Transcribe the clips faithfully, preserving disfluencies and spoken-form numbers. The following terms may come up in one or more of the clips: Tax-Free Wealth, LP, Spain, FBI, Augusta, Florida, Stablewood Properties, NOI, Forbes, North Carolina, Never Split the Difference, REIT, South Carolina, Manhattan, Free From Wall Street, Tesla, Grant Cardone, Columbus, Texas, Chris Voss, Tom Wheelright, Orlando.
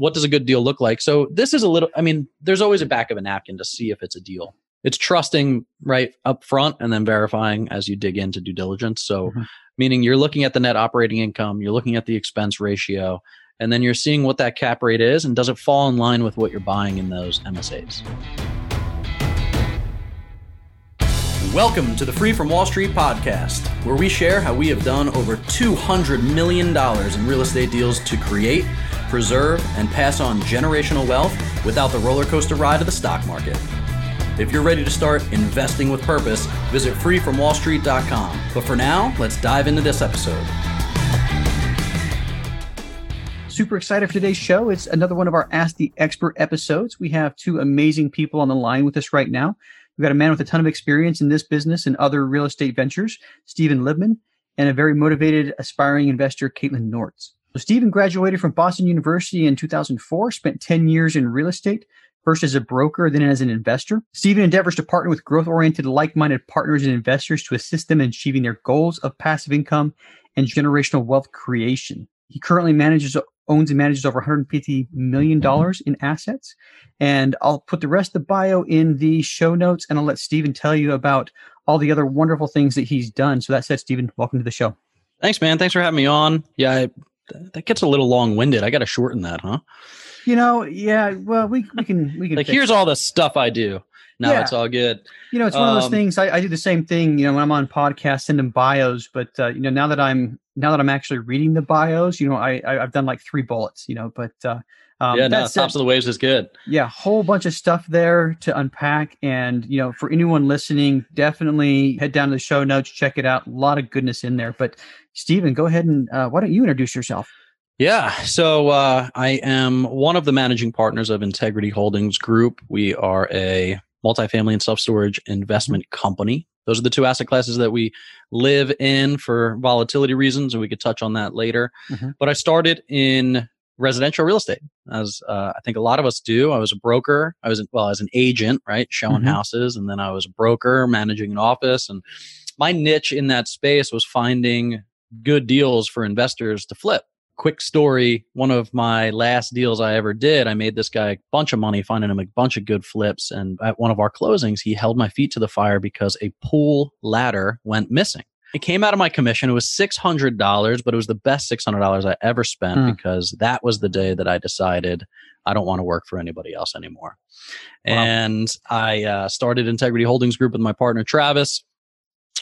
what does a good deal look like? So this is a little, I mean, there's always a back of a napkin to see if it's a deal. It's trusting right up front and then verifying as you dig into due diligence. So mm-hmm. meaning you're looking at the net operating income, you're looking at the expense ratio, and then you're seeing what that cap rate is and does it fall in line with what you're buying in those M S As. Welcome to the Free From Wall Street podcast, where we share how we have done over two hundred million dollars in real estate deals to create, preserve, and pass on generational wealth without the roller coaster ride of the stock market. If you're ready to start investing with purpose, visit free from wall street dot com. But for now, let's dive into this episode. Super excited for today's show. It's another one of our Ask the Expert episodes. We have two amazing people on the line with us right now. We've got a man with a ton of experience in this business and other real estate ventures, Stephen Libman, and a very motivated, aspiring investor, Caitlin Nortz. So Stephen graduated from Boston University in two thousand four, spent ten years in real estate, first as a broker, then as an investor. Stephen endeavors to partner with growth-oriented, like-minded partners and investors to assist them in achieving their goals of passive income and generational wealth creation. He currently manages owns and manages over one hundred fifty million dollars in assets. And I'll put the rest of the bio in the show notes, and I'll let Stephen tell you about all the other wonderful things that he's done. So that said, Stephen, welcome to the show. Thanks, man. Thanks for having me on. Yeah, I, that gets a little long-winded. I got to shorten that, huh? You know, yeah, well, we, we can... we can. Like, here's it. All the stuff I do. No, yeah. It's all good. You know, it's one um, of those things. I, I do the same thing, you know, when I'm on podcasts, send them bios. But, uh, you know, now that I'm... Now that I'm actually reading the bios, you know, I, I I've done like three bullets, you know, but uh, um, yeah, no, Tops of the Waves is good. Yeah, whole bunch of stuff there to unpack, and you know, for anyone listening, definitely head down to the show notes, check it out. A lot of goodness in there. But Stephen, go ahead and uh, why don't you introduce yourself? Yeah, so uh, I am one of the managing partners of Integrity Holdings Group. We are a multifamily and self-storage investment company. Those are the two asset classes that we live in for volatility reasons, and we could touch on that later. Mm-hmm. But I started in residential real estate, as uh, I think a lot of us do. I was a broker. I was, well, as an agent, right, showing mm-hmm. houses, and then I was a broker managing an office. And my niche in that space was finding good deals for investors to flip. Quick story, one of my last deals I ever did, I made this guy a bunch of money, finding him a bunch of good flips. And at one of our closings, he held my feet to the fire because a pool ladder went missing. It came out of my commission. It was six hundred dollars, but it was the best six hundred dollars I ever spent hmm. because that was the day that I decided I don't want to work for anybody else anymore. Wow. And I uh, started Integrity Holdings Group with my partner, Travis.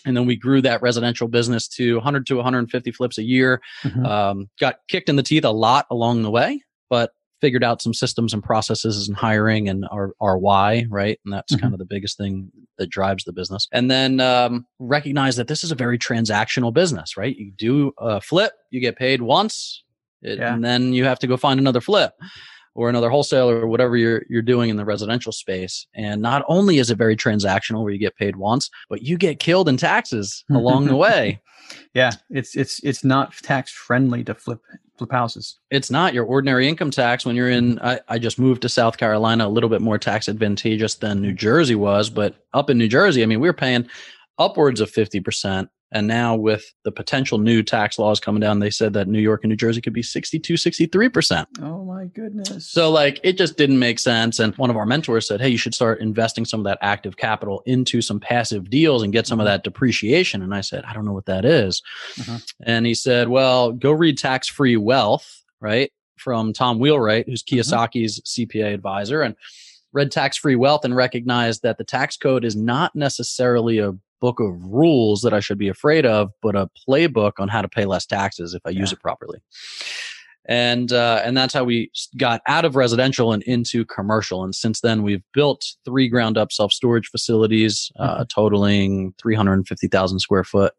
And then we grew that residential business to one hundred to one hundred fifty flips a year. Mm-hmm. Um, got kicked in the teeth a lot along the way, but figured out some systems and processes and hiring and our, our why, right? And that's mm-hmm. kind of the biggest thing that drives the business. And then um, recognize that this is a very transactional business, right? You do a flip, you get paid once, it, yeah. and then you have to go find another flip or another wholesaler or whatever you're you're doing in the residential space. And not only is it very transactional where you get paid once, but you get killed in taxes along the way. Yeah, it's it's it's not tax friendly to flip flip houses. It's not your ordinary income tax when you're in, I, I just moved to South Carolina, a little bit more tax advantageous than New Jersey was, but up in New Jersey, I mean, we were paying upwards of fifty percent. And now with the potential new tax laws coming down, they said that New York and New Jersey could be sixty-two, sixty-three percent. Oh my goodness. So like, it just didn't make sense. And one of our mentors said, hey, you should start investing some of that active capital into some passive deals and get some of that depreciation. And I said, I don't know what that is. Uh-huh. And he said, well, go read Tax-Free Wealth, right? From Tom Wheelright, who's Kiyosaki's uh-huh. C P A advisor, and read Tax-Free Wealth and recognized that the tax code is not necessarily a book of rules that I should be afraid of, but a playbook on how to pay less taxes if I yeah. use it properly. And uh, and that's how we got out of residential and into commercial. And since then, we've built three ground up self-storage facilities uh, mm-hmm. totaling three hundred fifty thousand square foot.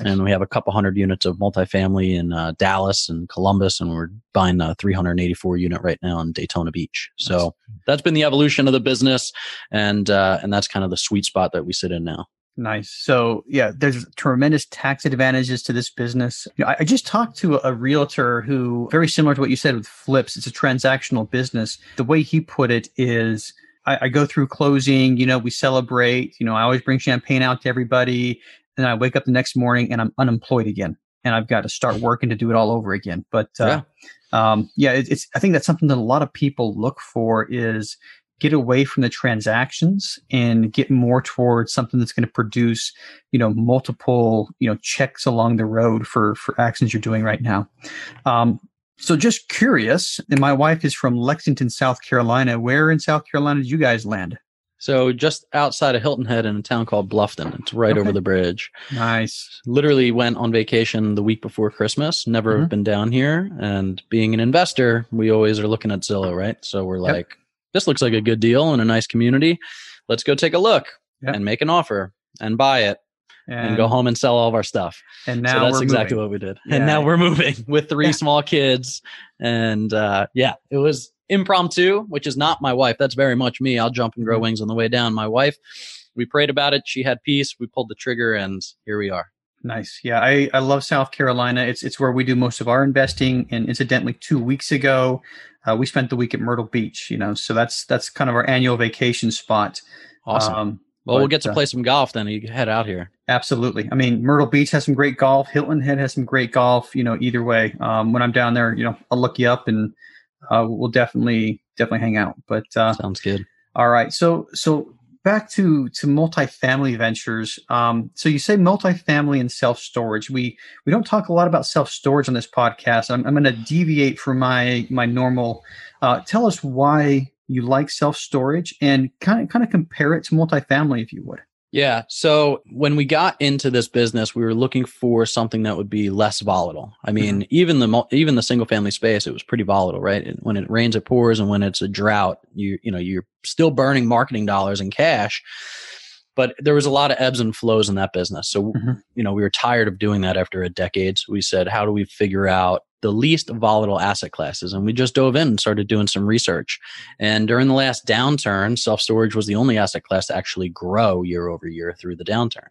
Nice. And we have a couple hundred units of multifamily in uh, Dallas and Columbus, and we're buying a three hundred eighty-four unit right now in Daytona Beach. So nice. That's been the evolution of the business. And uh, and that's kind of the sweet spot that we sit in now. Nice. So yeah, there's tremendous tax advantages to this business. You know, I, I just talked to a, a realtor who, very similar to what you said with flips, it's a transactional business. The way he put it is, I, I go through closing, you know, we celebrate, you know, I always bring champagne out to everybody. And I wake up the next morning and I'm unemployed again. And I've got to start working to do it all over again. But uh, yeah. um, yeah, it, it's, I think that's something that a lot of people look for, is get away from the transactions and get more towards something that's going to produce, you know, multiple, you know, checks along the road for, for actions you're doing right now. Um, so just curious, and my wife is from Lexington, South Carolina. Where in South Carolina did you guys land? So just outside of Hilton Head in a town called Bluffton. It's right okay. over the bridge. Nice. Literally went on vacation the week before Christmas. Never mm-hmm. been down here. And being an investor, we always are looking at Zillow, right? So we're yep. like, this looks like a good deal in a nice community. Let's go take a look yep. and make an offer and buy it and, and go home and sell all of our stuff. And now so that's we're exactly moving. What we did. Yeah. And now we're moving with three yeah. small kids. And uh, yeah, it was impromptu, which is not my wife. That's very much me. I'll jump and grow wings on the way down. My wife, we prayed about it. She had peace. We pulled the trigger and here we are. Nice. Yeah. I, I love South Carolina. It's it's where we do most of our investing. And incidentally, two weeks ago, uh, we spent the week at Myrtle Beach, you know, so that's that's kind of our annual vacation spot. Awesome. Um, well, but, we'll get to uh, play some golf then. You head out here. Absolutely. I mean, Myrtle Beach has some great golf. Hilton Head has some great golf, you know, either way. Um, when I'm down there, you know, I'll look you up and uh, we'll definitely, definitely hang out. But uh, sounds good. All right. So, so. Back to, to multifamily ventures. Um, so you say multifamily and self-storage. We we don't talk a lot about self-storage on this podcast. I'm, I'm going to deviate from my my normal. Uh, tell us why you like self-storage and kind of kind of compare it to multifamily, if you would. Yeah. So when we got into this business, we were looking for something that would be less volatile. I mean, mm-hmm. even the even the single-family space, it was pretty volatile, right? When it rains, it pours, and when it's a drought, you you know you're still burning marketing dollars and cash, but there was a lot of ebbs and flows in that business. So, mm-hmm. you know, we were tired of doing that after a decade. So we said, how do we figure out the least volatile asset classes? And we just dove in and started doing some research. And during the last downturn, self-storage was the only asset class to actually grow year over year through the downturn.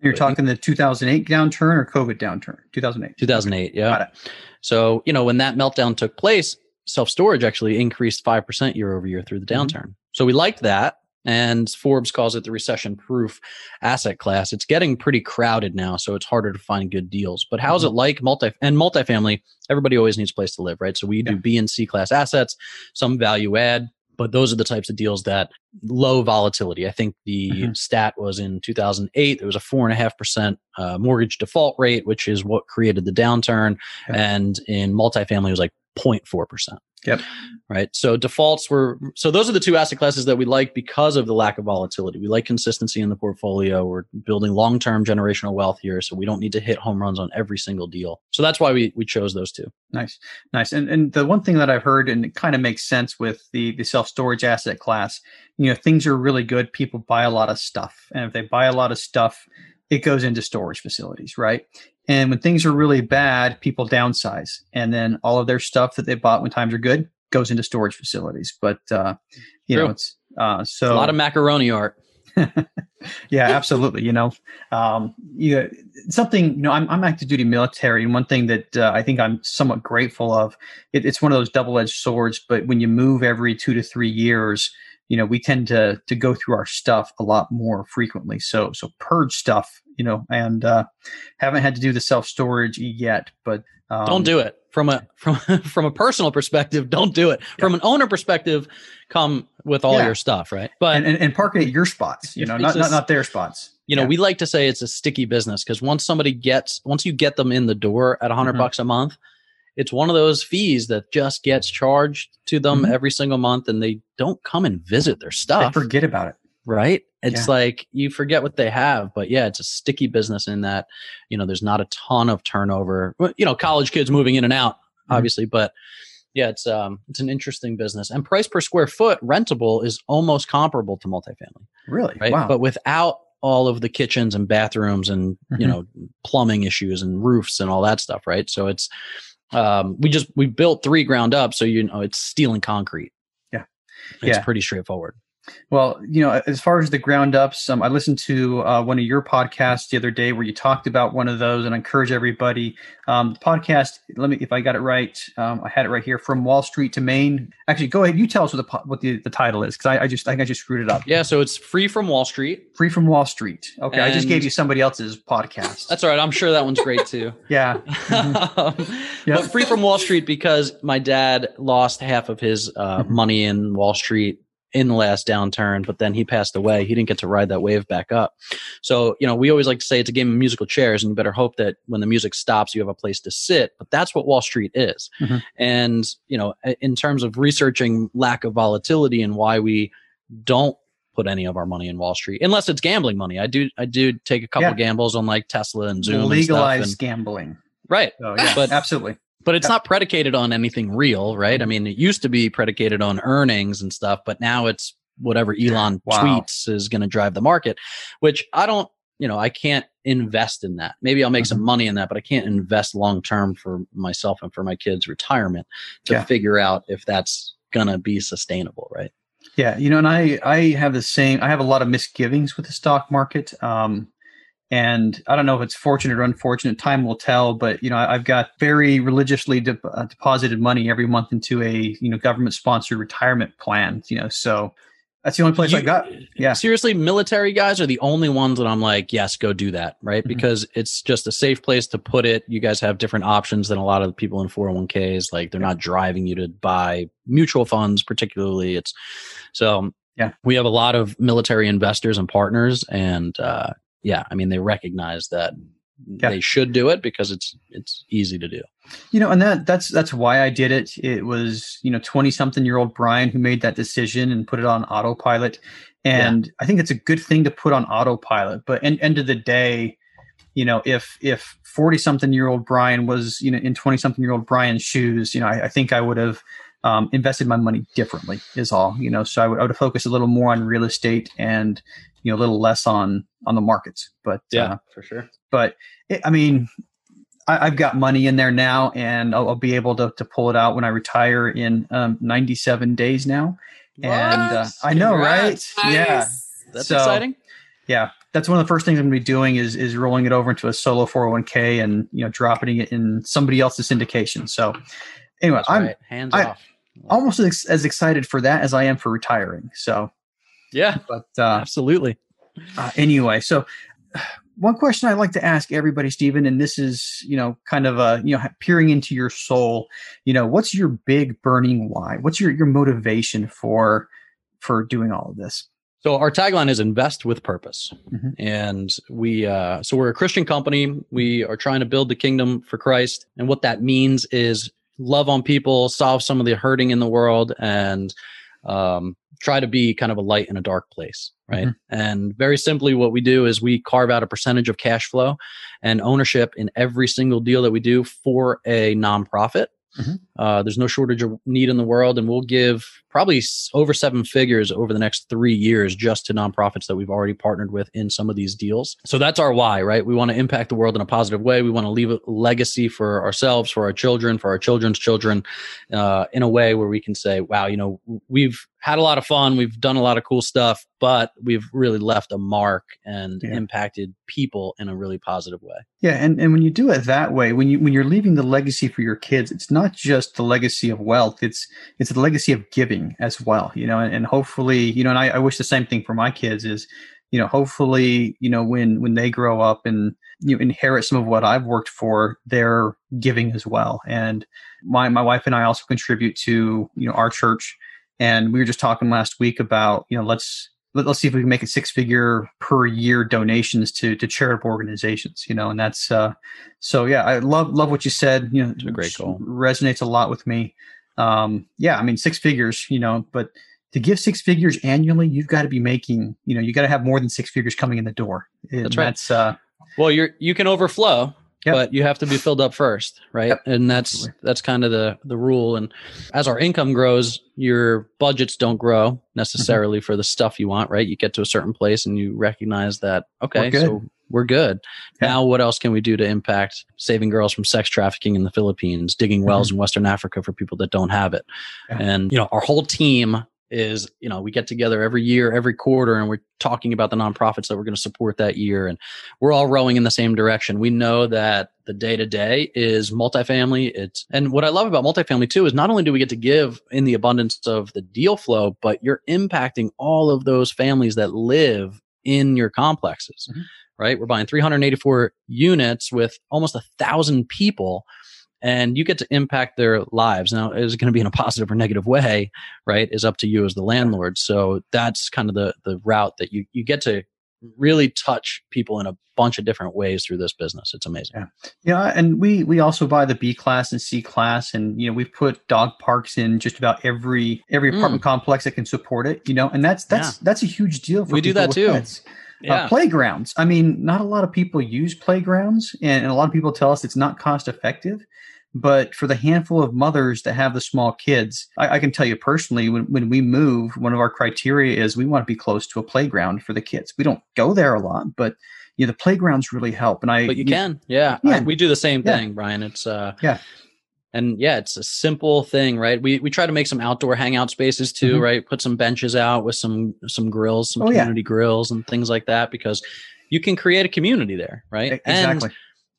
You're but, talking the two thousand eight downturn or COVID downturn? two thousand eight two thousand eight yeah. Got it. So, you know, when that meltdown took place, self-storage actually increased five percent year over year through the downturn. Mm-hmm. So we liked that. And Forbes calls it the recession-proof asset class. It's getting pretty crowded now, so it's harder to find good deals. But how's mm-hmm. it like multi and multifamily? Everybody always needs a place to live, right? So we yeah. do B and C class assets, some value add, but those are the types of deals that low volatility. I think the mm-hmm. stat was in two thousand eight, there was a four point five percent uh, mortgage default rate, which is what created the downturn. Okay. And in multifamily, it was like zero point four percent. Yep. Right. So defaults were, so those are the two asset classes that we like because of the lack of volatility. We like consistency in the portfolio. We're building long-term generational wealth here. So we don't need to hit home runs on every single deal. So that's why we we chose those two. Nice. Nice. And and the one thing that I've heard, and it kind of makes sense with the, the self-storage asset class, you know, things are really good. People buy a lot of stuff. And if they buy a lot of stuff, it goes into storage facilities, right? And when things are really bad, people downsize. And then all of their stuff that they bought when times are good goes into storage facilities. But, uh, you True. know, it's uh, so it's a lot of macaroni art. Yeah, absolutely. You know, um, you know, something, you know, I'm, I'm active duty military. And one thing that uh, I think I'm somewhat grateful of, it, it's one of those double-edged swords. But when you move every two to three years, you know, we tend to to go through our stuff a lot more frequently. So so purge stuff, you know, and uh, haven't had to do the self-storage yet, but um, don't do it from a from from a personal perspective. Don't do it yeah. from an owner perspective. Come with all yeah. your stuff, right? But and, and, and park it at your spots, you know, not, a, not not their spots. You know, yeah. we like to say it's a sticky business because once somebody gets once you get them in the door at a hundred mm-hmm. bucks a month. It's one of those fees that just gets charged to them mm-hmm. every single month and they don't come and visit their stuff. They forget about it. Right? It's yeah. like you forget what they have, but yeah, it's a sticky business in that, you know, there's not a ton of turnover, you know, college kids moving in and out, mm-hmm. obviously, but yeah, it's um, it's an interesting business. And price per square foot rentable is almost comparable to multifamily. Really? Right? Wow. But without all of the kitchens and bathrooms and, mm-hmm. you know, plumbing issues and roofs and all that stuff, right? So it's, Um, we just, we built three ground up. So, you know, it's steel and concrete. Yeah. It's yeah. pretty straightforward. Well, you know, as far as the ground ups, um, I listened to uh, one of your podcasts the other day where you talked about one of those, and I encourage everybody. Um, the podcast, let me, if I got it right, um, I had it right here, From Wall Street to Maine. Actually, go ahead. You tell us what the what the, the title is, because I, I just I think I just screwed it up. Yeah, so it's Free From Wall Street. Free From Wall Street. Okay, and I just gave you somebody else's podcast. That's all right. I'm sure that one's great too. Yeah. Mm-hmm. um, yep. But Free From Wall Street because my dad lost half of his uh, money in Wall Street in the last downturn, but then he passed away. He didn't get to ride that wave back up. So, you know, we always like to say it's a game of musical chairs, and you better hope that when the music stops, you have a place to sit. But that's what Wall Street is. Mm-hmm. And, you know, in terms of researching lack of volatility and why we don't put any of our money in Wall Street, unless it's gambling money. I do, I do take a couple yeah. gambles on like Tesla and Zoom. Legalized and stuff and, gambling. Right. Oh, yeah. But absolutely. But it's not predicated on anything real, right? I mean, it used to be predicated on earnings and stuff, but now it's whatever Elon wow. tweets is going to drive the market, which I don't, you know, I can't invest in that. Maybe I'll make mm-hmm. some money in that, but I can't invest long-term for myself and for my kids' retirement to yeah. figure out if that's going to be sustainable, right? Yeah. You know, and I, I have the same, I have a lot of misgivings with the stock market. Um, And I don't know if it's fortunate or unfortunate. Time will tell. But, you know, I've got very religiously de- uh, deposited money every month into a, you know, government sponsored retirement plan, you know, so that's the only place you, I got. Yeah. Seriously, military guys are the only ones that I'm like, yes, go do that. Right. Mm-hmm. Because it's just a safe place to put it. You guys have different options than a lot of the people in four oh one k's. Like they're not driving you to buy mutual funds, particularly. It's so, yeah, we have a lot of military investors and partners, and, uh, yeah, I mean, they recognize that yeah. they should do it because it's it's easy to do. You know, and that that's that's why I did it. It was, you know, twenty-something-year-old Brian who made that decision and put it on autopilot. And yeah. I think it's a good thing to put on autopilot. But in, end of the day, you know, if if forty-something-year-old Brian was, you know, in twenty-something-year-old Brian's shoes, you know, I, I think I would have um, invested my money differently is all, you know. So I would, I would have focused a little more on real estate and, you know, a little less on on the markets, but yeah, uh, for sure. But it, I mean, I, I've got money in there now, and I'll, I'll be able to to pull it out when I retire in um, ninety-seven days now. What? And uh, I know, Congrats. Right? Nice. Yeah, that's so exciting. Yeah, that's one of the first things I'm going to be doing is is rolling it over into a solo four oh one k and, you know, dropping it in somebody else's syndication. So anyway, that's I'm right. hands I, off. Almost as, as excited for that as I am for retiring. So. Yeah, but uh, absolutely. Uh, anyway, so one question I like to ask everybody, Stephen, and this is, you know, kind of a, you know, peering into your soul, you know, what's your big burning why? What's your, your motivation for, for doing all of this? So our tagline is invest with purpose. Mm-hmm. And we, uh, so we're a Christian company. We are trying to build the kingdom for Christ. And what that means is love on people, solve some of the hurting in the world, and, um, try to be kind of a light in a dark place, right? Mm-hmm. And very simply, what we do is we carve out a percentage of cash flow and ownership in every single deal that we do for a nonprofit. Mm-hmm. Uh, there's no shortage of need in the world, and we'll give probably over seven figures over the next three years just to nonprofits that we've already partnered with in some of these deals. So that's our why, right? We want to impact the world in a positive way. We want to leave a legacy for ourselves, for our children, for our children's children, uh, in a way where we can say, wow, you know, we've had a lot of fun. We've done a lot of cool stuff, but we've really left a mark and yeah. impacted people in a really positive way. Yeah. And, and when you do it that way, when you, when you're leaving the legacy for your kids, it's not just the legacy of wealth. It's, it's the legacy of giving as well, you know, and, and hopefully, you know, and I, I wish the same thing for my kids is, you know, hopefully, you know, when, when they grow up and you know, inherit some of what I've worked for, they're giving as well. And my, my wife and I also contribute to, you know, our church. And we were just talking last week about, you know, let's, let, let's see if we can make a six figure per year donations to, to charitable organizations, you know, and that's, uh, so yeah, I love, love what you said, you know, it's a great goal. Resonates a lot with me. Um, yeah, I mean, six figures, you know, but to give six figures annually, you've got to be making, you know, you got to have more than six figures coming in the door. And that's right. That's, uh, well, you're, you can overflow, yep. but you have to be filled up first. Right. Yep. And that's, Absolutely. that's kind of the, the rule. And as our income grows, your budgets don't grow necessarily mm-hmm. for the stuff you want. Right. You get to a certain place and you recognize that, okay, we're so we're good. Yeah. Now, what else can we do to impact saving girls from sex trafficking in the Philippines, digging wells mm-hmm. in Western Africa for people that don't have it? Yeah. And, you know, our whole team is, you know, we get together every year, every quarter, and we're talking about the nonprofits that we're going to support that year. And we're all rowing in the same direction. We know that the day to day is multifamily. It's, and what I love about multifamily too, is not only do we get to give in the abundance of the deal flow, but you're impacting all of those families that live in your complexes, mm-hmm. right? We're buying three hundred eighty-four units with almost a thousand people. And you get to impact their lives. Now, is it going to be in a positive or negative way, right, is up to you as the landlord. So that's kind of the the route that you, you get to really touch people in a bunch of different ways through this business. It's amazing. Yeah, yeah and we we also buy the B class and C class. And, you know, we've put dog parks in just about every every apartment mm. complex that can support it, you know, and that's that's yeah. that's a huge deal for we people do that with too. Pets. Yeah. Uh, playgrounds. I mean, not a lot of people use playgrounds, and, and a lot of people tell us it's not cost effective. But for the handful of mothers that have the small kids, I, I can tell you personally, when, when we move, one of our criteria is we want to be close to a playground for the kids. We don't go there a lot, but you know, the playgrounds really help. And I, but you, you can, yeah, yeah. I, we do the same yeah. thing, Brian. It's uh, yeah. And yeah, it's a simple thing, right? We we try to make some outdoor hangout spaces too, mm-hmm. right? Put some benches out with some some grills, some oh, community yeah. grills and things like that, because you can create a community there, right? Exactly. And,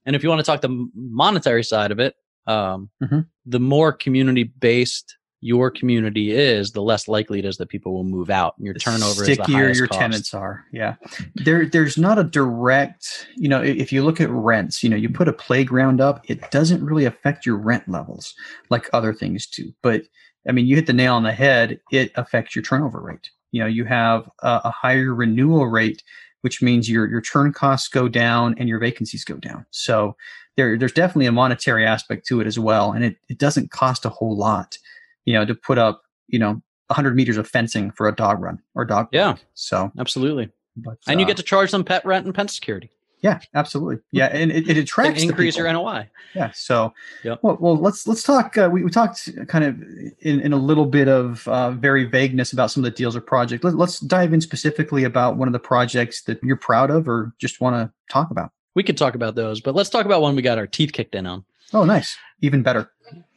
and if you want to talk the monetary side of it, um, mm-hmm. the more community-based your community is, the less likely it is that people will move out, and your turnover is the highest your cost. Tenants are. Yeah. There, there's not a direct, you know, if you look at rents, you know, you put a playground up, it doesn't really affect your rent levels like other things do. But I mean, you hit the nail on the head. It affects your turnover rate. You know, you have a, a higher renewal rate, which means your, your turn costs go down and your vacancies go down. So there, there's definitely a monetary aspect to it as well. And it, it doesn't cost a whole lot, you know, to put up, you know, one hundred meters of fencing for a dog run or dog. Yeah, park. So absolutely. But, and uh, you get to charge them pet rent and pet security. Yeah, absolutely. Yeah. And it, it attracts and increase your N O I. Yeah. So, yep. well, well, let's, let's talk, uh, we, we talked kind of in, in a little bit of uh, very vagueness about some of the deals or projects. Let, let's dive in specifically about one of the projects that you're proud of or just want to talk about. We could talk about those, but let's talk about one we got our teeth kicked in on. Oh, nice. Even better.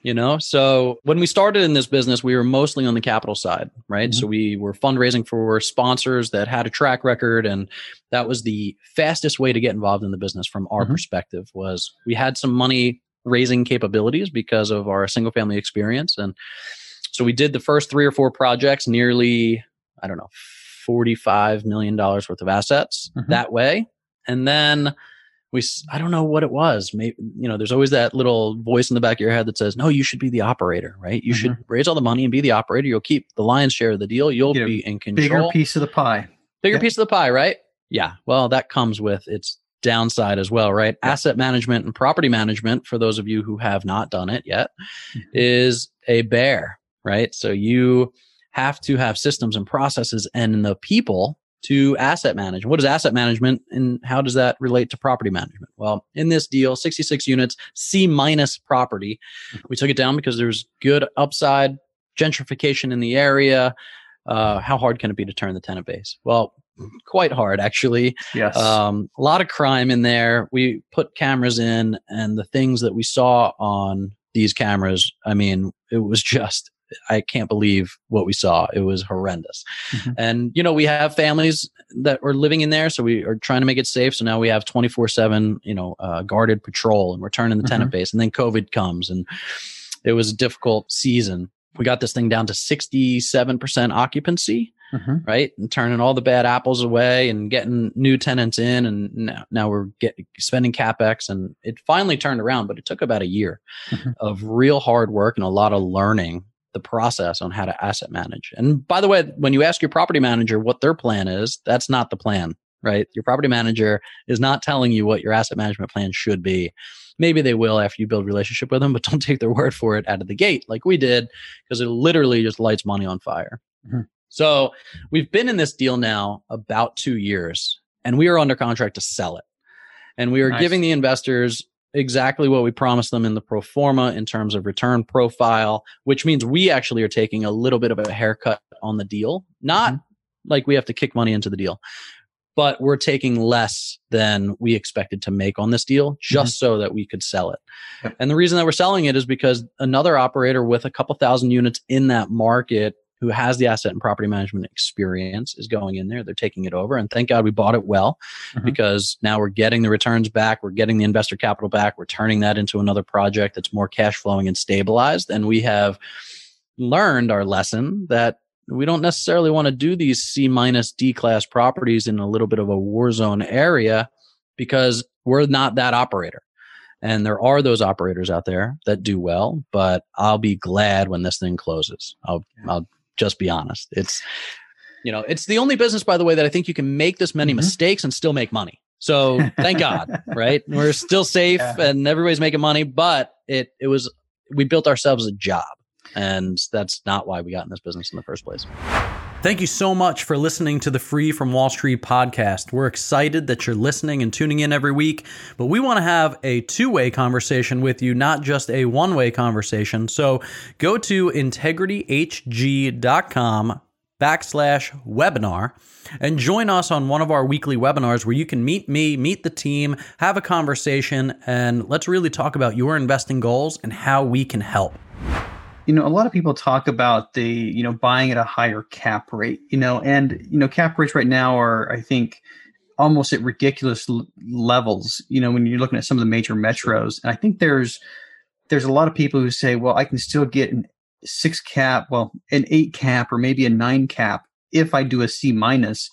You know, so when we started in this business, we were mostly on the capital side, right? Mm-hmm. So we were fundraising for sponsors that had a track record. And that was the fastest way to get involved in the business from our mm-hmm. perspective, was we had some money raising capabilities because of our single family experience. And so we did the first three or four projects, nearly, I don't know, forty-five million dollars worth of assets mm-hmm. that way. And then We, I don't know what it was. Maybe, you know, there's always that little voice in the back of your head that says, no, you should be the operator, right? You mm-hmm. should raise all the money and be the operator. You'll keep the lion's share of the deal. You'll Get be in control. Bigger piece of the pie. Bigger yeah. piece of the pie, right? Yeah. Well, that comes with its downside as well, right? Yeah. Asset management and property management, for those of you who have not done it yet, mm-hmm. is a bear, right? So you have to have systems and processes and the people to asset manage. What is asset management and how does that relate to property management? Well, in this deal, sixty-six units, C minus property. We took it down because there's good upside, gentrification in the area. Uh, how hard can it be to turn the tenant base? Well, quite hard, actually. Yes. Um, a lot of crime in there. We put cameras in, and the things that we saw on these cameras, I mean, it was just I can't believe what we saw. It was horrendous. Mm-hmm. And, you know, we have families that are living in there. So we are trying to make it safe. So now we have twenty-four seven, you know, uh, guarded patrol, and we're turning the mm-hmm. tenant base. And then COVID comes, and it was a difficult season. We got this thing down to sixty-seven percent occupancy, mm-hmm. right? And turning all the bad apples away and getting new tenants in. And now, now we're get, spending CapEx, and it finally turned around, but it took about a year mm-hmm. of real hard work and a lot of learning the process on how to asset manage. And by the way, when you ask your property manager what their plan is, that's not the plan, right? Your property manager is not telling you what your asset management plan should be. Maybe they will after you build a relationship with them, but don't take their word for it out of the gate like we did, because it literally just lights money on fire. Mm-hmm. So we've been in this deal now about two years and we are under contract to sell it. And we are nice. giving the investors exactly what we promised them in the pro forma in terms of return profile, which means we actually are taking a little bit of a haircut on the deal. Not mm-hmm. like we have to kick money into the deal, but we're taking less than we expected to make on this deal just mm-hmm. so that we could sell it. Yep. And the reason that we're selling it is because another operator with a couple thousand units in that market who has the asset and property management experience is going in there. They're taking it over. And thank God we bought it well, mm-hmm. because now we're getting the returns back. We're getting the investor capital back. We're turning that into another project that's more cash flowing and stabilized. And we have learned our lesson that we don't necessarily want to do these C minus D class properties in a little bit of a war zone area, because we're not that operator. And there are those operators out there that do well, but I'll be glad when this thing closes. I'll, yeah. I'll just be honest. It's, you know, it's the only business, by the way, that I think you can make this many mm-hmm. mistakes and still make money. So thank God, right? We're still safe yeah. and everybody's making money, but it, it was, we built ourselves a job, and that's not why we got in this business in the first place. Thank you so much for listening to the Free From Wall Street podcast. We're excited that you're listening and tuning in every week, but we want to have a two-way conversation with you, not just a one-way conversation. So go to integrityhg.com backslash webinar and join us on one of our weekly webinars where you can meet me, meet the team, have a conversation, and let's really talk about your investing goals and how we can help. You know, a lot of people talk about the, you know, buying at a higher cap rate, you know, and, you know, cap rates right now are, I think, almost at ridiculous l- levels, you know, when you're looking at some of the major metros. And I think there's there's a lot of people who say, well, I can still get an six cap, well, an eight cap or maybe a nine cap if I do a C minus.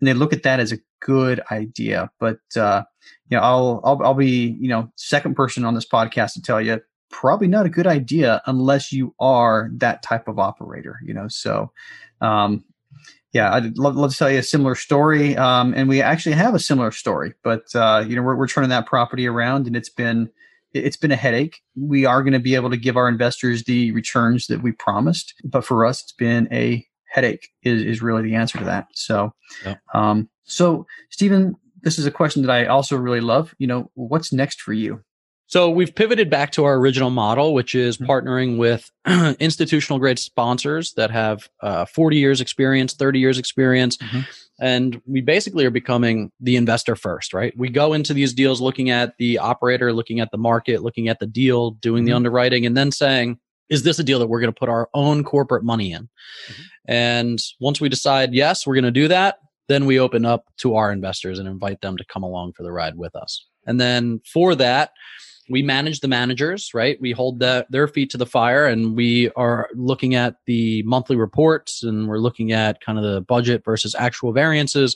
And they look at that as a good idea. But, uh, you know, I'll, I'll, I'll be, you know, second person on this podcast to tell you, probably not a good idea unless you are that type of operator, you know? So, um, yeah, I'd love, love to tell you a similar story. Um, and we actually have a similar story, but, uh, you know, we're, we're turning that property around, and it's been, it's been a headache. We are going to be able to give our investors the returns that we promised, but for us, it's been a headache is, is really the answer to that. So, yeah. um, so Stephen, this is a question that I also really love, you know, what's next for you? So we've pivoted back to our original model, which is partnering with institutional grade sponsors that have uh, forty years experience, thirty years experience. Mm-hmm. And we basically are becoming the investor first, right? We go into these deals looking at the operator, looking at the market, looking at the deal, doing mm-hmm. the underwriting, and then saying, is this a deal that we're going to put our own corporate money in? Mm-hmm. And once we decide, yes, we're going to do that, then we open up to our investors and invite them to come along for the ride with us. And then for that, we manage the managers, right? We hold the, their feet to the fire, and we are looking at the monthly reports, and we're looking at kind of the budget versus actual variances.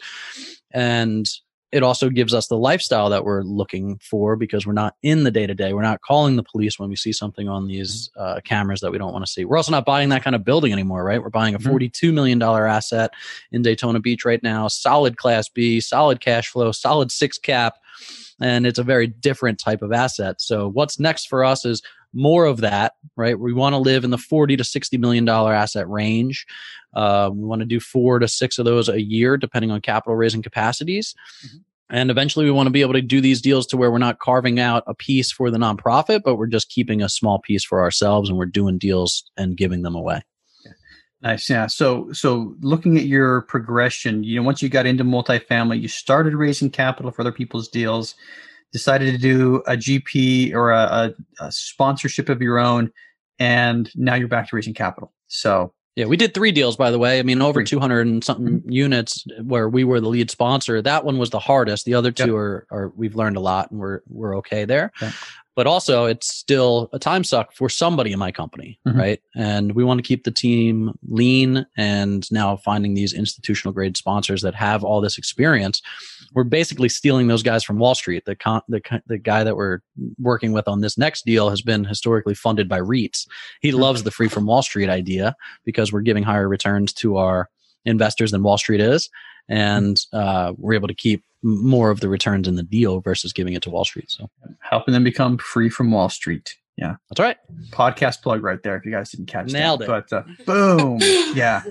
And it also gives us the lifestyle that we're looking for, because we're not in the day-to-day. We're not calling the police when we see something on these uh, cameras that we don't want to see. We're also not buying that kind of building anymore, right? We're buying a forty-two million dollars asset in Daytona Beach right now, solid Class B, solid cash flow, solid six cap. And it's a very different type of asset. So what's next for us is more of that, right? We want to live in the forty to sixty million dollars asset range. Uh, we want to do four to six of those a year, depending on capital raising capacities. Mm-hmm. And eventually we want to be able to do these deals to where we're not carving out a piece for the nonprofit, but we're just keeping a small piece for ourselves, and we're doing deals and giving them away. Nice. Yeah. So, so looking at your progression, you know, once you got into multifamily, you started raising capital for other people's deals, decided to do a G P or a, a, a sponsorship of your own, and now you're back to raising capital. So, yeah, we did three deals, by the way. I mean, over two hundred and something units where we were the lead sponsor. That one was the hardest. The other two yep. are, are, we've learned a lot, and we're, we're okay there. Yep. But also, it's still a time suck for somebody in my company, mm-hmm. right? And we want to keep the team lean, and now finding these institutional grade sponsors that have all this experience. We're basically stealing those guys from Wall Street. The con- the the guy that we're working with on this next deal has been historically funded by REITs. He loves the Free From Wall Street idea because we're giving higher returns to our investors than Wall Street is. And uh, we're able to keep more of the returns in the deal versus giving it to Wall Street. So helping them become free from Wall Street. Yeah, that's right. Podcast plug right there. If you guys didn't catch Nailed that. It. But uh, boom. yeah.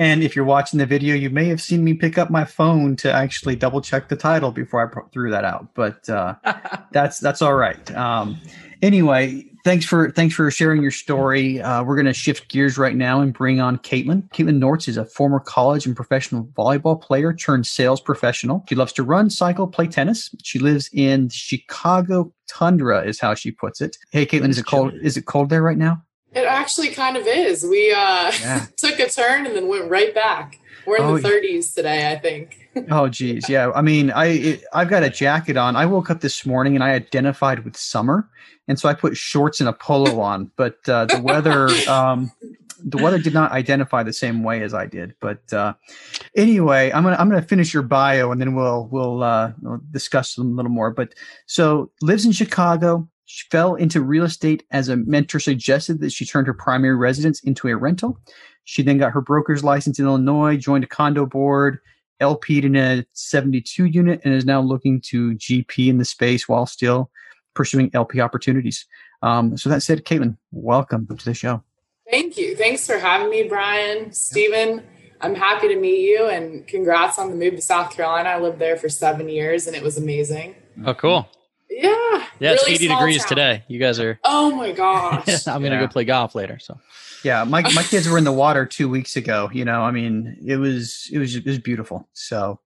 And if you're watching the video, you may have seen me pick up my phone to actually double check the title before I threw that out. But uh, that's that's all right. Um, anyway, thanks for thanks for sharing your story. Uh, we're going to shift gears right now and bring on Caitlin. Caitlin Nortz is a former college and professional volleyball player turned sales professional. She loves to run, cycle, play tennis. She lives in Chicago. Tundra is how she puts it. Hey, Caitlin, is it cold? Is it cold there right now? It actually kind of is. We uh, yeah. took a turn and then went right back. We're in oh, the thirties today, I think. Oh, geez. Yeah. I mean, I, it, I've got a jacket on. I woke up this morning and I identified with summer. And so I put shorts and a polo on, but uh, the weather, um, the weather did not identify the same way as I did. But uh, anyway, I'm going to, I'm going to finish your bio and then we'll, we'll, uh, we'll discuss them a little more. But so lives in Chicago, she fell into real estate as a mentor suggested that she turned her primary residence into a rental. She then got her broker's license in Illinois, joined a condo board, L P'd in a seventy-two unit, and is now looking to G P in the space while still pursuing L P opportunities. Um, so that said, Caitlin, welcome to the show. Thank you. Thanks for having me, Brian. Stephen, I'm happy to meet you, and congrats on the move to South Carolina. I lived there for seven years, and it was amazing. Oh, cool. Yeah. Yeah, it's really eighty degrees town. Today. You guys are... Oh, my gosh. I'm going to yeah. go play golf later, so... Yeah, my, my kids were in the water two weeks ago. You know, I mean, it was it was it was beautiful. So,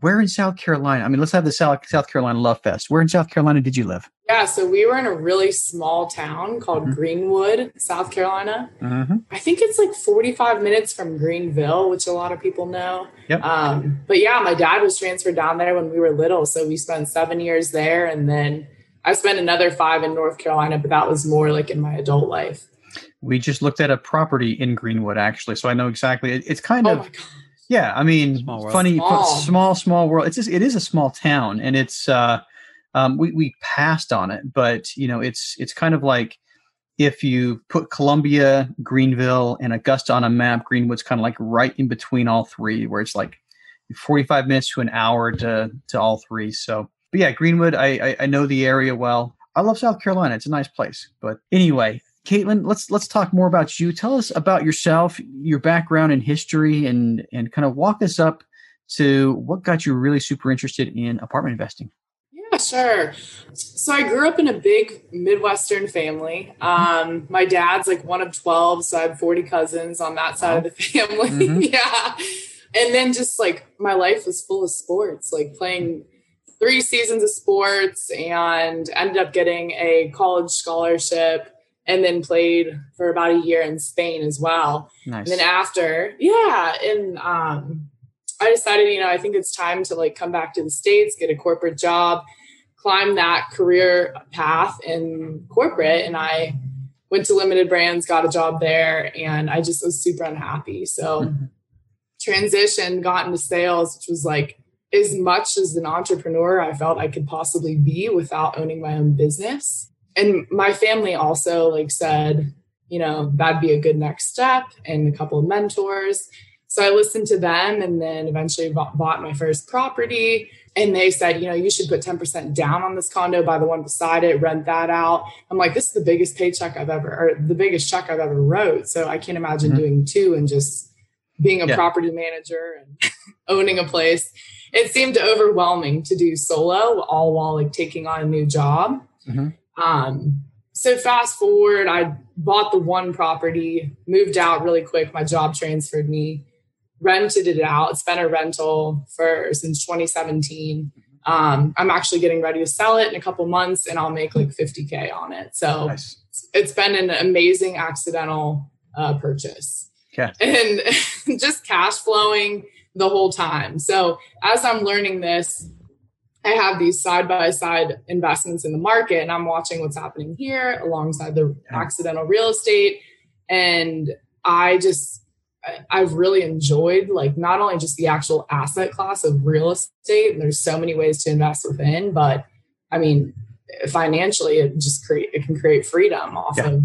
where in South Carolina? I mean, let's have the South South Carolina love fest. Where in South Carolina did you live? Yeah, so we were in a really small town called mm-hmm. Greenwood, South Carolina. Mm-hmm. I think it's like forty-five minutes from Greenville, which a lot of people know. Yep. Um, but yeah, my dad was transferred down there when we were little, so we spent seven years there, and then I spent another five in North Carolina. But that was more like in my adult life. We just looked at a property in Greenwood, actually. So I know exactly. It, it's kind oh of, yeah, I mean, small funny, small. small, small world. It's just, it is a small town, and it's, uh, um, we, we passed on it, but you know, it's, it's kind of like if you put Columbia, Greenville, and Augusta on a map, Greenwood's kind of like right in between all three, where it's like forty-five minutes to an hour to, to all three. So, but yeah, Greenwood, I, I, I know the area well. I love South Carolina. It's a nice place, but anyway, Caitlin, let's let's talk more about you. Tell us about yourself, your background and history, and and kind of walk us up to what got you really super interested in apartment investing. Yeah, sure. So I grew up in a big Midwestern family. Um, my dad's like one of twelve, so I have forty cousins on that side wow. of the family. Mm-hmm. yeah. And then just like my life was full of sports, like playing three seasons of sports and ended up getting a college scholarship. And then played for about a year in Spain as well. Nice. And then after, yeah. And um, I decided, you know, I think it's time to like come back to the States, get a corporate job, climb that career path in corporate. And I went to Limited Brands, got a job there, and I just was super unhappy. So mm-hmm. transitioned, got into sales, which was like as much as an entrepreneur I felt I could possibly be without owning my own business. And my family also like said, you know, that'd be a good next step, and a couple of mentors. So I listened to them, and then eventually bought, bought my first property. And they said, you know, you should put ten percent down on this condo, buy the one beside it, rent that out. I'm like, this is the biggest paycheck I've ever, or the biggest check I've ever wrote. So I can't imagine mm-hmm. doing two and just being a yeah. property manager and owning a place. It seemed overwhelming to do solo, all while like taking on a new job. Mm-hmm. Um, so fast forward, I bought the one property, moved out really quick. My job transferred me, rented it out. It's been a rental for since twenty seventeen. Um, I'm actually getting ready to sell it in a couple months, and I'll make like fifty K on it. So nice. It's been an amazing accidental, uh, purchase okay. and just cash flowing the whole time. So as I'm learning this, I have these side-by-side investments in the market, and I'm watching what's happening here alongside the accidental real estate. And I just, I've really enjoyed like not only just the actual asset class of real estate, and there's so many ways to invest within, but I mean, financially it just create, it can create freedom off yeah. of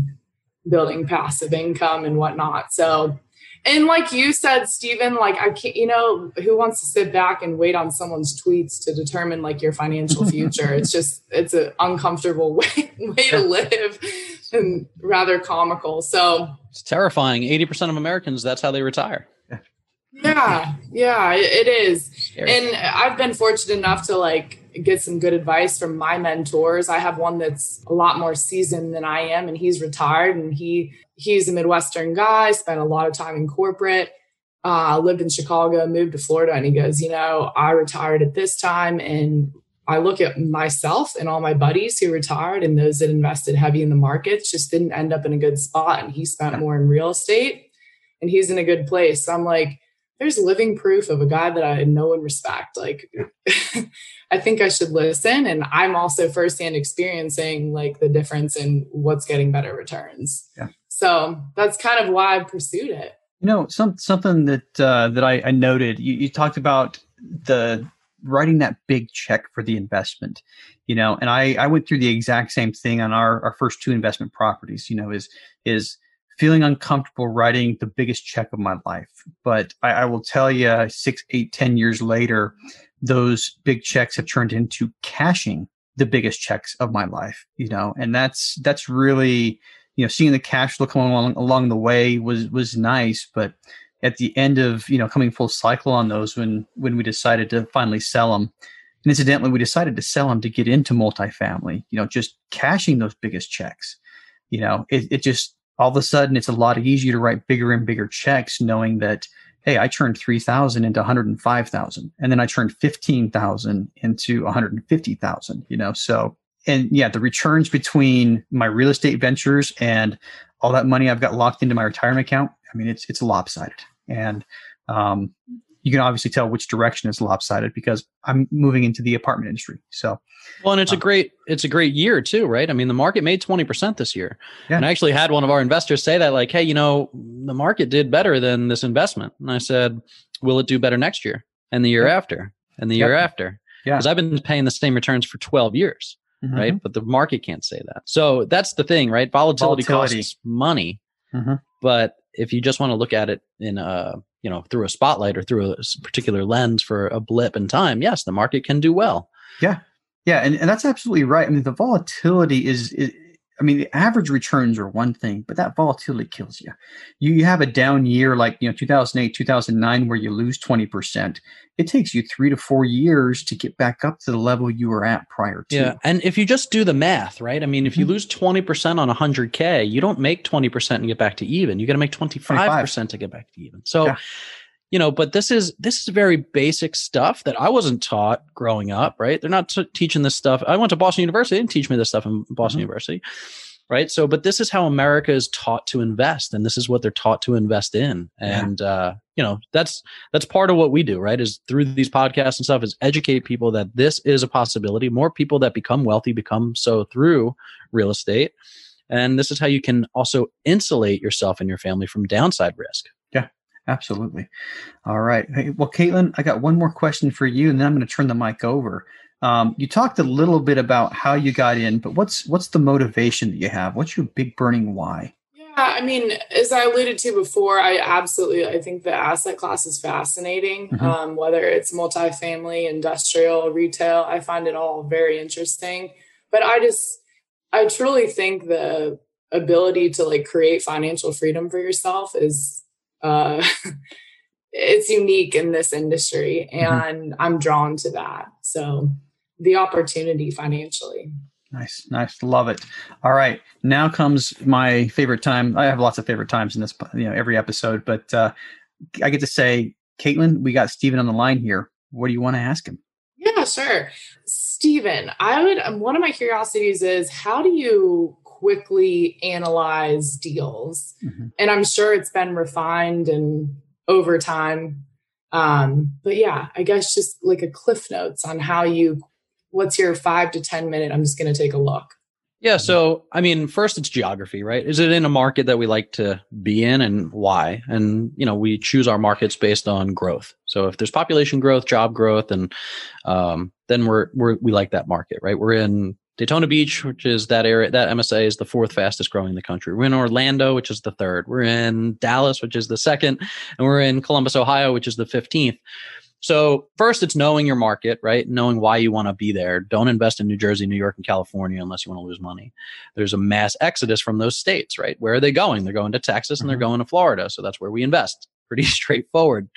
building passive income and whatnot. So and like you said, Stephen, like I can't, you know, who wants to sit back and wait on someone's tweets to determine like your financial future? It's just, it's an uncomfortable way, way to live, and rather comical. So it's terrifying. eighty percent of Americans, that's how they retire. Yeah, yeah, it is. Scary. And I've been fortunate enough to like get some good advice from my mentors. I have one that's a lot more seasoned than I am, and he's retired, and he he's a Midwestern guy, spent a lot of time in corporate, uh, lived in Chicago, moved to Florida. And he goes, you know, I retired at this time, and I look at myself and all my buddies who retired and those that invested heavy in the markets just didn't end up in a good spot. And he spent more in real estate and he's in a good place. So I'm like, there's living proof of a guy that I know and respect. Like, yeah. I think I should listen. And I'm also firsthand experiencing like the difference in what's getting better returns. Yeah. So that's kind of why I pursued it. You know, some, something that uh, that I, I noted, you, you talked about the writing that big check for the investment, you know, and I, I went through the exact same thing on our, our first two investment properties, you know, is is feeling uncomfortable writing the biggest check of my life. But I, I will tell you six, eight, ten years later, those big checks have turned into cashing the biggest checks of my life, you know, and that's that's really, you know, seeing the cash flow come along, along the way was was nice. But at the end of, you know, coming full cycle on those when when we decided to finally sell them, and incidentally, we decided to sell them to get into multifamily, you know, just cashing those biggest checks, you know, it, it just, all of a sudden, it's a lot easier to write bigger and bigger checks, knowing that, hey, I turned three thousand into one hundred five thousand, and then I turned fifteen thousand into one hundred fifty thousand, you know, so, and yeah, the returns between my real estate ventures and all that money I've got locked into my retirement account, I mean, it's, it's lopsided. And um, you can obviously tell which direction is lopsided because I'm moving into the apartment industry. So, well, and it's um, a great, it's a great year too, right? I mean, the market made twenty percent this year. Yeah. And I actually had one of our investors say that, like, hey, you know, the market did better than this investment. And I said, will it do better next year and the year yep. after and the yep. year after? Yeah. Because I've been paying the same returns for twelve years, mm-hmm. right? But the market can't say that. So that's the thing, right? Volatility, Volatility. costs money, mm-hmm. but if you just want to look at it in a, you know, through a spotlight or through a particular lens for a blip in time, yes, the market can do well. Yeah. Yeah. And, and that's absolutely right. I mean, the volatility is, is, I mean, the average returns are one thing, but that volatility kills you. You, you have a down year like, you know, two thousand eight, two thousand nine, where you lose twenty percent. It takes you three to four years to get back up to the level you were at prior to. Yeah. And if you just do the math, right? I mean, if mm-hmm. you lose twenty percent on one hundred K, you don't make twenty percent and get back to even. You got to make twenty-five percent to get back to even. So, yeah. you know, but this is, this is very basic stuff that I wasn't taught growing up, right? They're not t- teaching this stuff. I went to Boston University. They didn't teach me this stuff in Boston mm-hmm. University, right? So, but this is how America is taught to invest, and this is what they're taught to invest in. And, yeah. uh, you know, that's, that's part of what we do, right? Is through these podcasts and stuff is educate people that this is a possibility. More people that become wealthy become so through real estate. And this is how you can also insulate yourself and your family from downside risk. Yeah. Absolutely. All right. Hey, well, Caitlin, I got one more question for you, and then I'm going to turn the mic over. Um, you talked a little bit about how you got in, but what's what's the motivation that you have? What's your big burning why? Yeah, I mean, as I alluded to before, I absolutely, I think the asset class is fascinating, mm-hmm. um, whether it's multifamily, industrial, retail. I find it all very interesting. But I just, I truly think the ability to like create financial freedom for yourself is Uh, it's unique in this industry, and mm-hmm. I'm drawn to that. So the opportunity financially. Nice. Nice. Love it. All right. Now comes my favorite time. I have lots of favorite times in this, you know, every episode, but uh, I get to say, Caitlin, we got Stephen on the line here. What do you want to ask him? Yeah, sure. Stephen, I would, one of my curiosities is how do you quickly analyze deals? Mm-hmm. And I'm sure it's been refined and over time. Um, but yeah, I guess just like a cliff notes on how you, what's your five to ten minute, I'm just going to take a look. Yeah. So, I mean, first it's geography, right? Is it in a market that we like to be in and why? And, you know, we choose our markets based on growth. So if there's population growth, job growth, and um, then we're, we're, we like that market, right? We're in Daytona Beach, which is that area, that M S A is the fourth fastest growing in the country. We're in Orlando, which is the third. We're in Dallas, which is the second. And we're in Columbus, Ohio, which is the fifteenth. So first, it's knowing your market, right? Knowing why you want to be there. Don't invest in New Jersey, New York, and California unless you want to lose money. There's a mass exodus from those states, right? Where are they going? They're going to Texas and they're going to Florida. So that's where we invest. Pretty straightforward.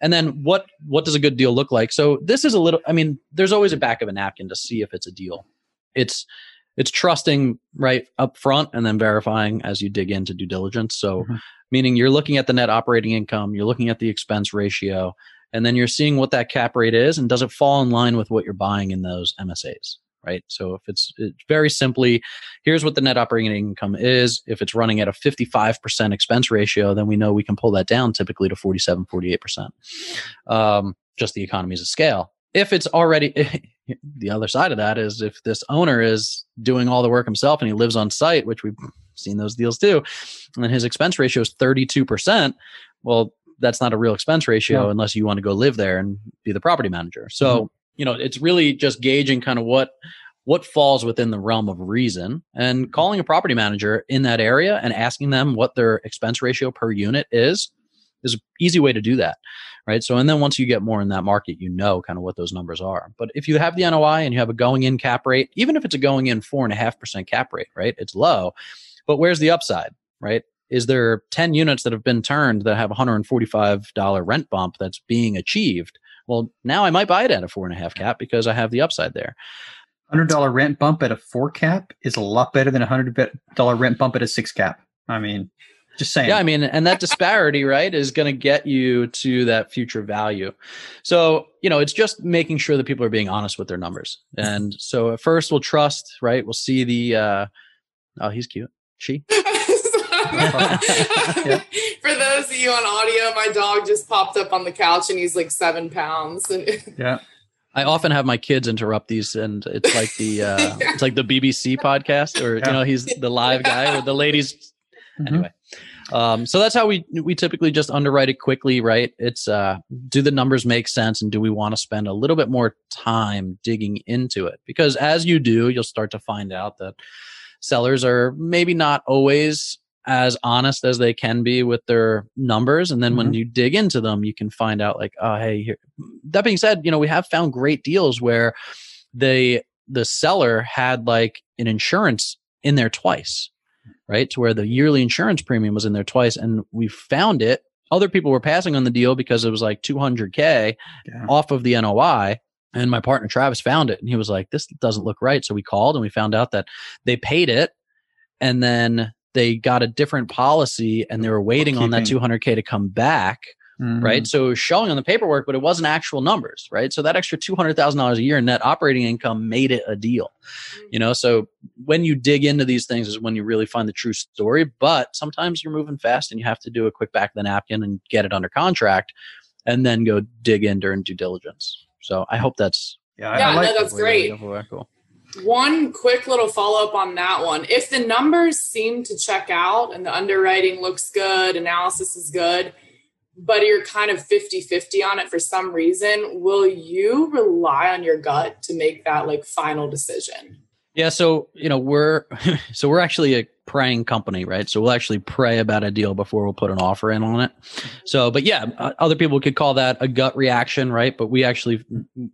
And then what, what does a good deal look like? So this is a little, I mean, there's always a back of a napkin to see if it's a deal. It's it's trusting right up front and then verifying as you dig into due diligence. So mm-hmm. meaning you're looking at the net operating income, you're looking at the expense ratio, And then you're seeing what that cap rate is, and does it fall in line with what you're buying in those M S As, right? So if it's, it's very simply, here's what the net operating income is. If it's running at a fifty-five percent expense ratio, then we know we can pull that down typically to forty-seven, forty-eight percent. Um, just the economies of scale. If it's already, the other side of that is if this owner is doing all the work himself and he lives on site, which we've seen those deals too, and then his expense ratio is thirty-two percent, well, that's not a real expense ratio yeah. unless you want to go live there and be the property manager. So, mm-hmm. you know, it's really just gauging kind of what what falls within the realm of reason, and calling a property manager in that area and asking them what their expense ratio per unit is, is an easy way to do that, right? So, and then once you get more in that market, you know kind of what those numbers are. But if you have the N O I and you have a going in cap rate, even if it's a going in four and a half percent cap rate, right? It's low, but where's the upside, right? Is there ten units that have been turned that have one hundred forty-five dollars rent bump that's being achieved? Well, now I might buy it at a four and a half cap because I have the upside there. one hundred dollars rent bump at a four cap is a lot better than a one hundred dollars rent bump at a six cap. I mean, just saying. Yeah, I mean, and that disparity, right, is going to get you to that future value. So, you know, it's just making sure that people are being honest with their numbers. And so at first we'll trust, right? We'll see the, uh, oh, he's cute. She. Yeah. For those of you on audio, my dog just popped up on the couch and he's like seven pounds. Yeah. I often have my kids interrupt these, and it's like the uh, yeah. it's like the B B C podcast, or yeah. you know, he's the live guy with the ladies. Mm-hmm. Anyway, um, so that's how we we typically just underwrite it quickly, right? It's uh, do the numbers make sense, and do we want to spend a little bit more time digging into it? Because as you do, you'll start to find out that sellers are maybe not always as honest as they can be with their numbers. And then mm-hmm. when you dig into them, you can find out like, oh, hey, here. That being said, you know, we have found great deals where they, the seller had like an insurance in there twice, right? To where the yearly insurance premium was in there twice. And we found it. Other people were passing on the deal because it was like two hundred K yeah. off of the N O I. And my partner, Travis, found it. And he was like, this doesn't look right. So we called and we found out that they paid it. And then they got a different policy and they were waiting on that two hundred K to come back, mm-hmm. right? So it was showing on the paperwork, but it wasn't actual numbers, right? So that extra two hundred thousand dollars a year in net operating income made it a deal, you know? So when you dig into these things is when you really find the true story, but sometimes you're moving fast and you have to do a quick back of the napkin and get it under contract and then go dig in during due diligence. So I hope that's... Yeah, I, yeah I like no, that's that great. That cool. One quick little follow-up on that one. If the numbers seem to check out and the underwriting looks good, analysis is good, but you're kind of fifty-fifty on it for some reason, will you rely on your gut to make that like final decision? Yeah. So, you know, we're, so we're actually a praying company, right? So we'll actually pray about a deal before we'll put an offer in on it. So, but yeah, other people could call that a gut reaction, right? But we actually,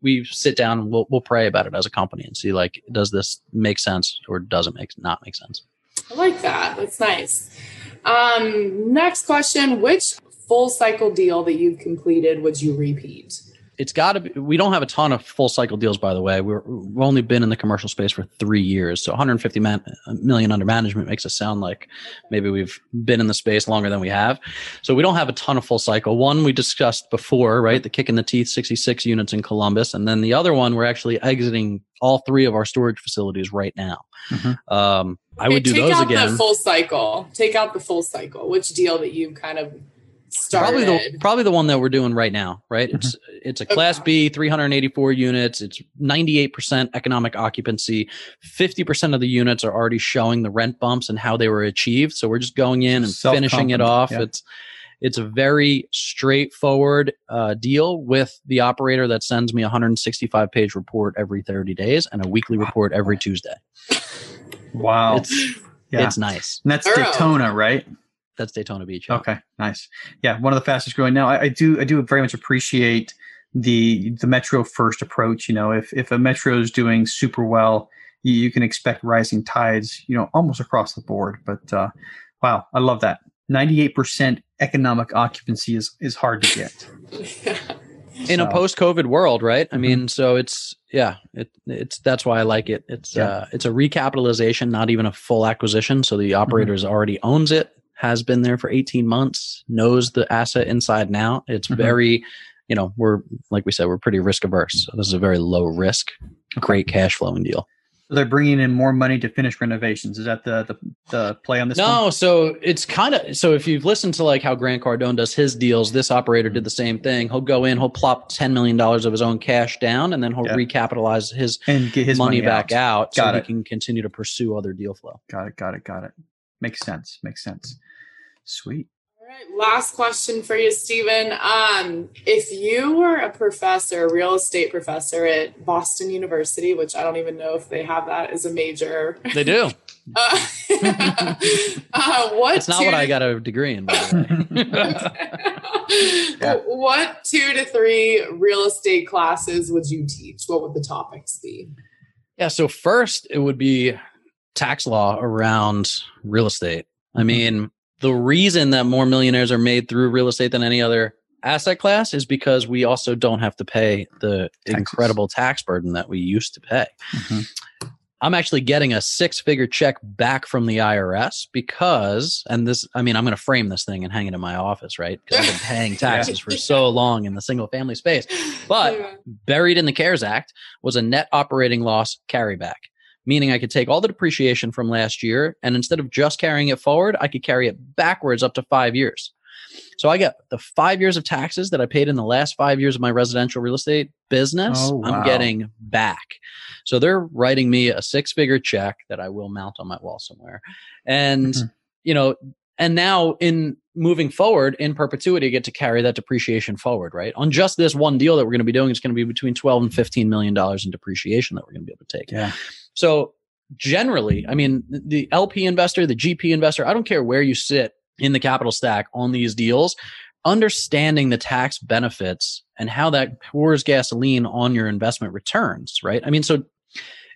we sit down and we'll, we'll pray about it as a company and see like, does this make sense or does it make, not make sense? I like that. That's nice. Um, next question, which full cycle deal that you've completed would you repeat? It's got to be, we don't have a ton of full cycle deals, by the way. We're, we've only been in the commercial space for three years. So one hundred fifty man, million under management makes us sound like maybe we've been in the space longer than we have. So we don't have a ton of full cycle. One we discussed before, right? The kick in the teeth, sixty-six units in Columbus. And then the other one, we're actually exiting all three of our storage facilities right now. Mm-hmm. Um, I okay, would do those again. Take out the full cycle. Take out the full cycle. Which deal that you kind of... Started. Probably the probably the one that we're doing right now, right? Mm-hmm. It's it's a Class B, three hundred eighty-four units. It's ninety-eight percent economic occupancy. fifty percent of the units are already showing the rent bumps and how they were achieved. So we're just going in and finishing it off. Yeah. It's it's a very straightforward uh, deal with the operator that sends me a one hundred sixty-five page report every thirty days and a weekly report every Tuesday. Wow, it's yeah. it's nice. And that's Thorough. Daytona, right? That's Daytona Beach. Yeah. Okay, nice. Yeah, one of the fastest growing. Now, I, I do, I do very much appreciate the the metro first approach. You know, if if a metro is doing super well, you, you can expect rising tides. You know, almost across the board. But uh, wow, I love that. ninety-eight percent economic occupancy is is hard to get. yeah. In so. a post-COVID world, right? I mean, mm-hmm. so it's yeah, it, it's that's why I like it. It's yeah. uh, it's a recapitalization, not even a full acquisition. So the operator mm-hmm. already owns it. Has been there for eighteen months, knows the asset inside now. It's mm-hmm. very, you know, we're, like we said, we're pretty risk averse. So this is a very low risk, great cash flowing deal. So they're bringing in more money to finish renovations. Is that the the, the play on this? No. One? So it's kind of, so if you've listened to like how Grant Cardone does his deals, this operator did the same thing. He'll go in, he'll plop ten million dollars of his own cash down, and then he'll yeah. recapitalize his, and get his money, money out. back out got so it. he can continue to pursue other deal flow. Got it. Got it. Got it. Makes sense. Makes sense. Sweet. All right. Last question for you, Stephen. Um, if you were a professor, a real estate professor at Boston University, which I don't even know if they have that as a major. They do. uh, uh, what? It's not what I got a degree in, by the way. yeah. What two to three real estate classes would you teach? What would the topics be? Yeah. So first, it would be tax law around real estate. I mean, the reason that more millionaires are made through real estate than any other asset class is because we also don't have to pay the taxes. Incredible tax burden that we used to pay. Mm-hmm. I'm actually getting a six-figure check back from the I R S because, and this, I mean, I'm going to frame this thing and hang it in my office, right? Because I've been paying taxes yeah. for so long in the single-family space. But yeah. buried in the CARES Act was a net operating loss carryback. Meaning I could take all the depreciation from last year, and instead of just carrying it forward, I could carry it backwards up to five years. So I get the five years of taxes that I paid in the last five years of my residential real estate business, oh, wow. I'm getting back. So they're writing me a six-figure check that I will mount on my wall somewhere. And, mm-hmm. you know, and now in moving forward in perpetuity, I get to carry that depreciation forward, right? On just this one deal that we're going to be doing, it's going to be between twelve and fifteen million dollars in depreciation that we're going to be able to take. Yeah. So generally, I mean, the L P investor, the G P investor, I don't care where you sit in the capital stack on these deals, understanding the tax benefits and how that pours gasoline on your investment returns, right? I mean, so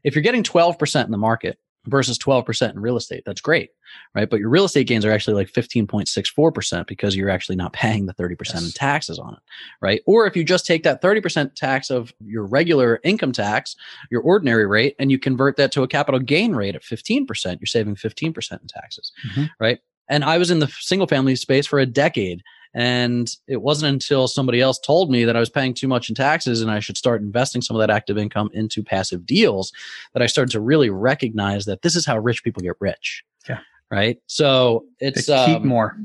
if you're getting twelve percent in the market versus twelve percent in real estate, that's great, right? But your real estate gains are actually like fifteen point six four percent because you're actually not paying the thirty percent yes. in taxes on it, right? Or if you just take that thirty percent tax of your regular income tax, your ordinary rate, and you convert that to a capital gain rate at fifteen percent, you're saving fifteen percent in taxes, mm-hmm. right? And I was in the single family space for a decade. And it wasn't until somebody else told me that I was paying too much in taxes and I should start investing some of that active income into passive deals that I started to really recognize that this is how rich people get rich. Yeah. Right. So it's they keep um, more.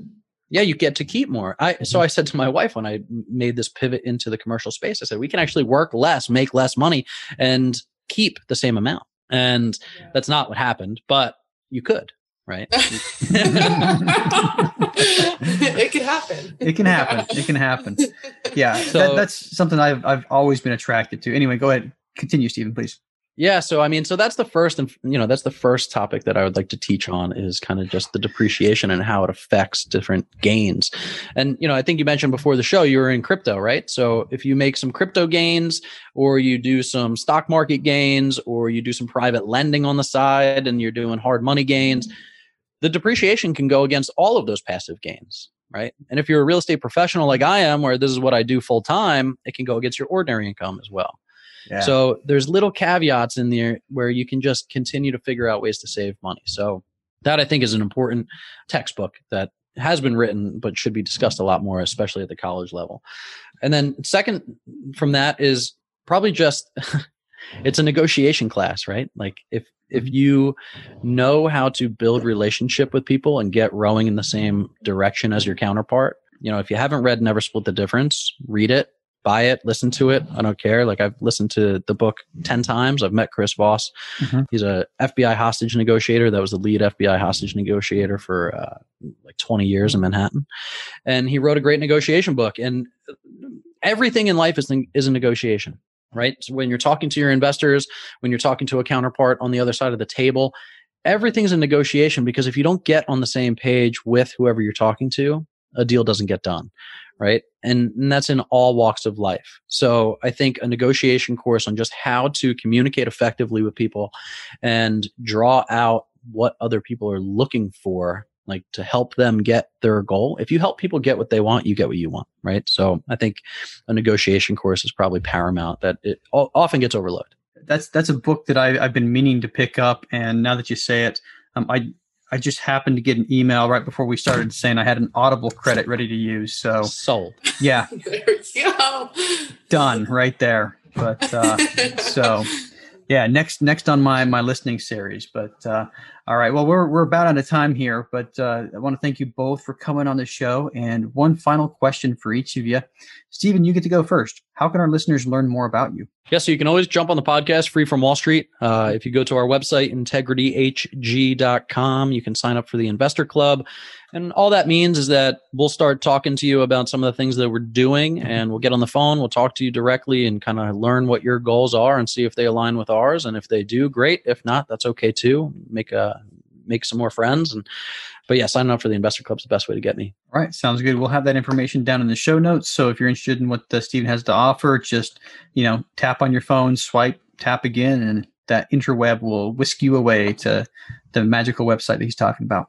Yeah, you get to keep more. I mm-hmm. So I said to my wife when I made this pivot into the commercial space, I said, we can actually work less, make less money, and keep the same amount. And yeah. that's not what happened, but you could. Right. It can happen. It can happen. It can happen. Yeah. So that, that's something I've I've always been attracted to. Anyway, go ahead. Continue, Stephen, please. Yeah. So, I mean, so that's the first, and you know, that's the first topic that I would like to teach on is kind of just the depreciation and how it affects different gains. And, you know, I think you mentioned before the show, you were in crypto, right? So if you make some crypto gains or you do some stock market gains or you do some private lending on the side and you're doing hard money gains, the depreciation can go against all of those passive gains, right? And if you're a real estate professional like I am, where this is what I do full time, it can go against your ordinary income as well. Yeah. So there's little caveats in there where you can just continue to figure out ways to save money. So that I think is an important textbook that has been written, but should be discussed a lot more, especially at the college level. And then second from that is probably just, it's a negotiation class, right? Like if, if you know how to build relationship with people and get rowing in the same direction as your counterpart, you know, if you haven't read Never Split the Difference, read it. Buy it, listen to it. I don't care. Like I've listened to the book ten times. I've met Chris Voss. Mm-hmm. He's a F B I hostage negotiator. That was the lead F B I hostage negotiator for uh, like twenty years in Manhattan. And he wrote a great negotiation book. And everything in life is, is a negotiation, right? So when you're talking to your investors, when you're talking to a counterpart on the other side of the table, everything's a negotiation because if you don't get on the same page with whoever you're talking to, a deal doesn't get done, right? And, and that's in all walks of life. So I think a negotiation course on just how to communicate effectively with people and draw out what other people are looking for, like to help them get their goal. If you help people get what they want, you get what you want, right? So I think a negotiation course is probably paramount that it often gets overlooked. That's that's a book that I, I've been meaning to pick up. And now that you say it, um, I I just happened to get an email right before we started saying I had an Audible credit ready to use. So sold. Yeah. There we go. Done right there. But uh, so yeah, next next on my my listening series. But uh, all right. Well, we're we're about out of time here. But uh, I want to thank you both for coming on the show. And one final question for each of you. Stephen, you get to go first. How can our listeners learn more about you? Yeah, so you can always jump on the podcast, Free From Wall Street. Uh, if you go to our website, integrity h g dot com, you can sign up for the Investor Club. And all that means is that we'll start talking to you about some of the things that we're doing, and we'll get on the phone, we'll talk to you directly and kind of learn what your goals are and see if they align with ours. And if they do, great. If not, that's okay too. Make a, make some more friends. And But yeah, signing up for the Investor Club is the best way to get me. All right. Sounds good. We'll have that information down in the show notes. So if you're interested in what the Stephen has to offer, just, you know, tap on your phone, swipe, tap again, and that interweb will whisk you away to the magical website that he's talking about.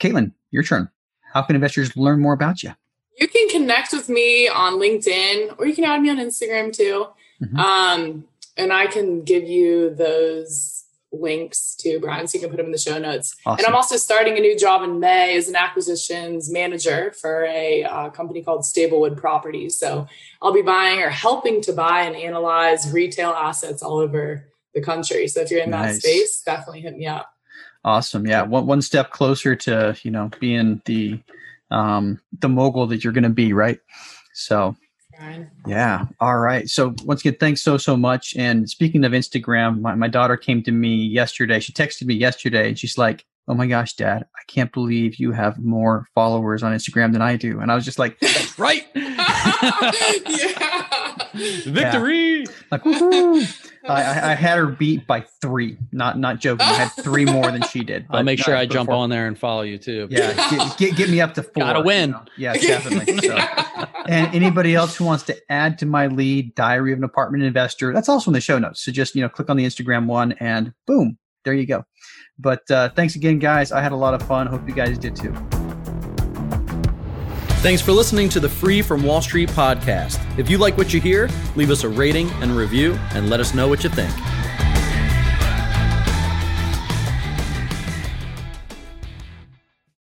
Caitlin, your turn. How can investors learn more about you? You can connect with me on LinkedIn, or you can add me on Instagram too. Mm-hmm. Um, and I can give you those links to Brian, so you can put them in the show notes. Awesome. And I'm also starting a new job in May as an acquisitions manager for a uh, company called Stablewood Properties. So I'll be buying or helping to buy and analyze retail assets all over the country. So if you're in nice. That space, definitely hit me up. Awesome. Yeah. One, one step closer to, you know, being the, um, the mogul that you're going to be, right? So yeah. All right. So once again, thanks so, so much. And speaking of Instagram, my, my daughter came to me yesterday. She texted me yesterday and she's like, "Oh my gosh, Dad, I can't believe you have more followers on Instagram than I do." And I was just like, that's right. Yeah. Victory. Yeah. Like, woo-hoo. I, I had her beat by three. Not not joking. I had three more than she did. But I'll make sure I jump four. on there and follow you too. Yeah, get, get, get me up to four. Gotta win. You know? Yeah, definitely. So. And anybody else who wants to add to my lead, Diary of an Apartment Investor, that's also in the show notes. So just, you know, click on the Instagram one and boom, there you go. But uh, thanks again, guys. I had a lot of fun. Hope you guys did too. Thanks for listening to the Free From Wall Street podcast. If you like what you hear, leave us a rating and review and let us know what you think.